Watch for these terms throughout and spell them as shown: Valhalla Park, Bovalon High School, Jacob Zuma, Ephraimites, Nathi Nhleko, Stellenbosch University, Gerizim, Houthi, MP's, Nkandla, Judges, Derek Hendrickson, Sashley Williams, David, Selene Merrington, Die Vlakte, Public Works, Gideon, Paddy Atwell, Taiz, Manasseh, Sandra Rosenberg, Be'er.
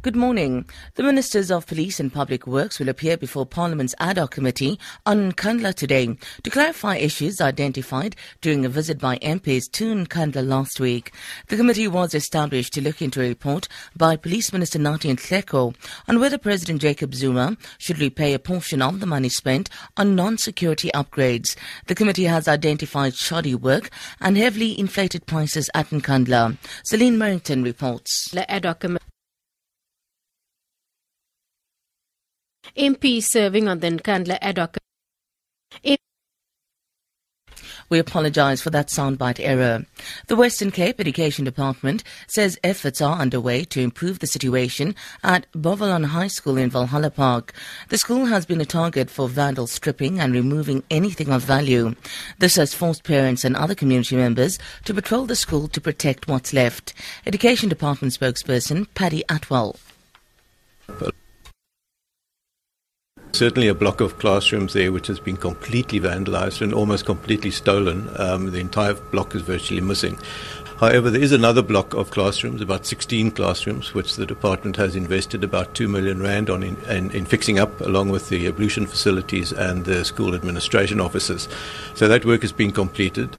Good morning. The Ministers of Police and Public Works will appear before Parliament's Ad Hoc Committee on Nkandla today to clarify issues identified during a visit by MPs to Nkandla last week. The committee was established to look into a report by Police Minister Nathi Nhleko on whether President Jacob Zuma should repay a portion of the money spent on non-security upgrades. The committee has identified shoddy work and heavily inflated prices at Nkandla. Selene Merrington reports. The Ad Hoc Committee MP serving on the Nkandla Ad Hoc. We apologise for that soundbite error. The Western Cape Education Department says efforts are underway to improve the situation at Bovalon High School in Valhalla Park. The school has been a target for vandals stripping and removing anything of value. This has forced parents and other community members to patrol the school to protect what's left. Education Department spokesperson Paddy Atwell. Certainly a block of classrooms there which has been completely vandalized and almost completely stolen. The entire block is virtually missing. However, there is another block of classrooms, about 16 classrooms, which the department has invested about 2 million rand on in fixing up, along with the ablution facilities and the school administration offices. So that work has been completed.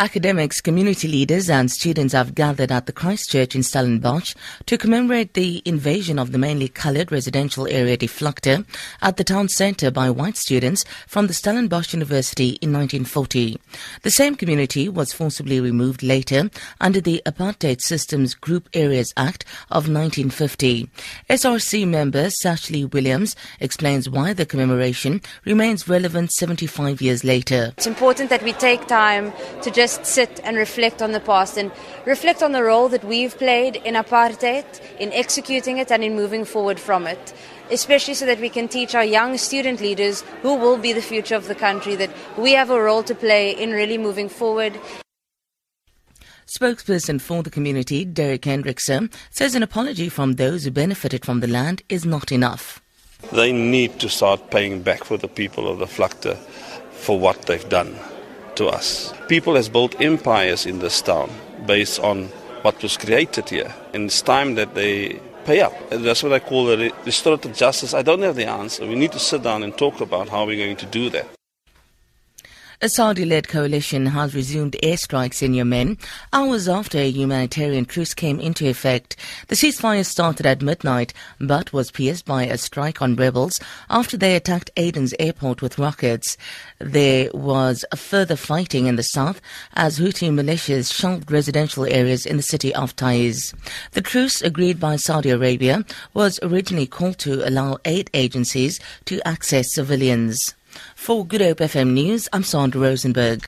Academics, community leaders and students have gathered at the Christchurch in Stellenbosch to commemorate the invasion of the mainly coloured residential area Die Vlakte at the town centre by white students from the Stellenbosch University in 1940. The same community was forcibly removed later under the Apartheid System's Group Areas Act of 1950. SRC member Sashley Williams explains why the commemoration remains relevant 75 years later. It's important that we take time to just sit and reflect on the past and reflect on the role that we've played in apartheid, in executing it and in moving forward from it, especially so that we can teach our young student leaders, who will be the future of the country, that we have a role to play in really moving forward. Spokesperson for the community, Derek Hendrickson, says an apology from those who benefited from the land is not enough. They need to start paying back for the people of the Vlakte for what they've done to us. People has built empires in this town based on what was created here, and it's time that they pay up. And that's what I call the restorative justice. I don't have the answer. We need to sit down and talk about how we're going to do that. A Saudi-led coalition has resumed airstrikes in Yemen hours after a humanitarian truce came into effect. The ceasefire started at midnight but was pierced by a strike on rebels after they attacked Aden's airport with rockets. There was further fighting in the south as Houthi militias shelled residential areas in the city of Taiz. The truce agreed by Saudi Arabia was originally called to allow aid agencies to access civilians. For Good Hope FM News, I'm Sandra Rosenberg.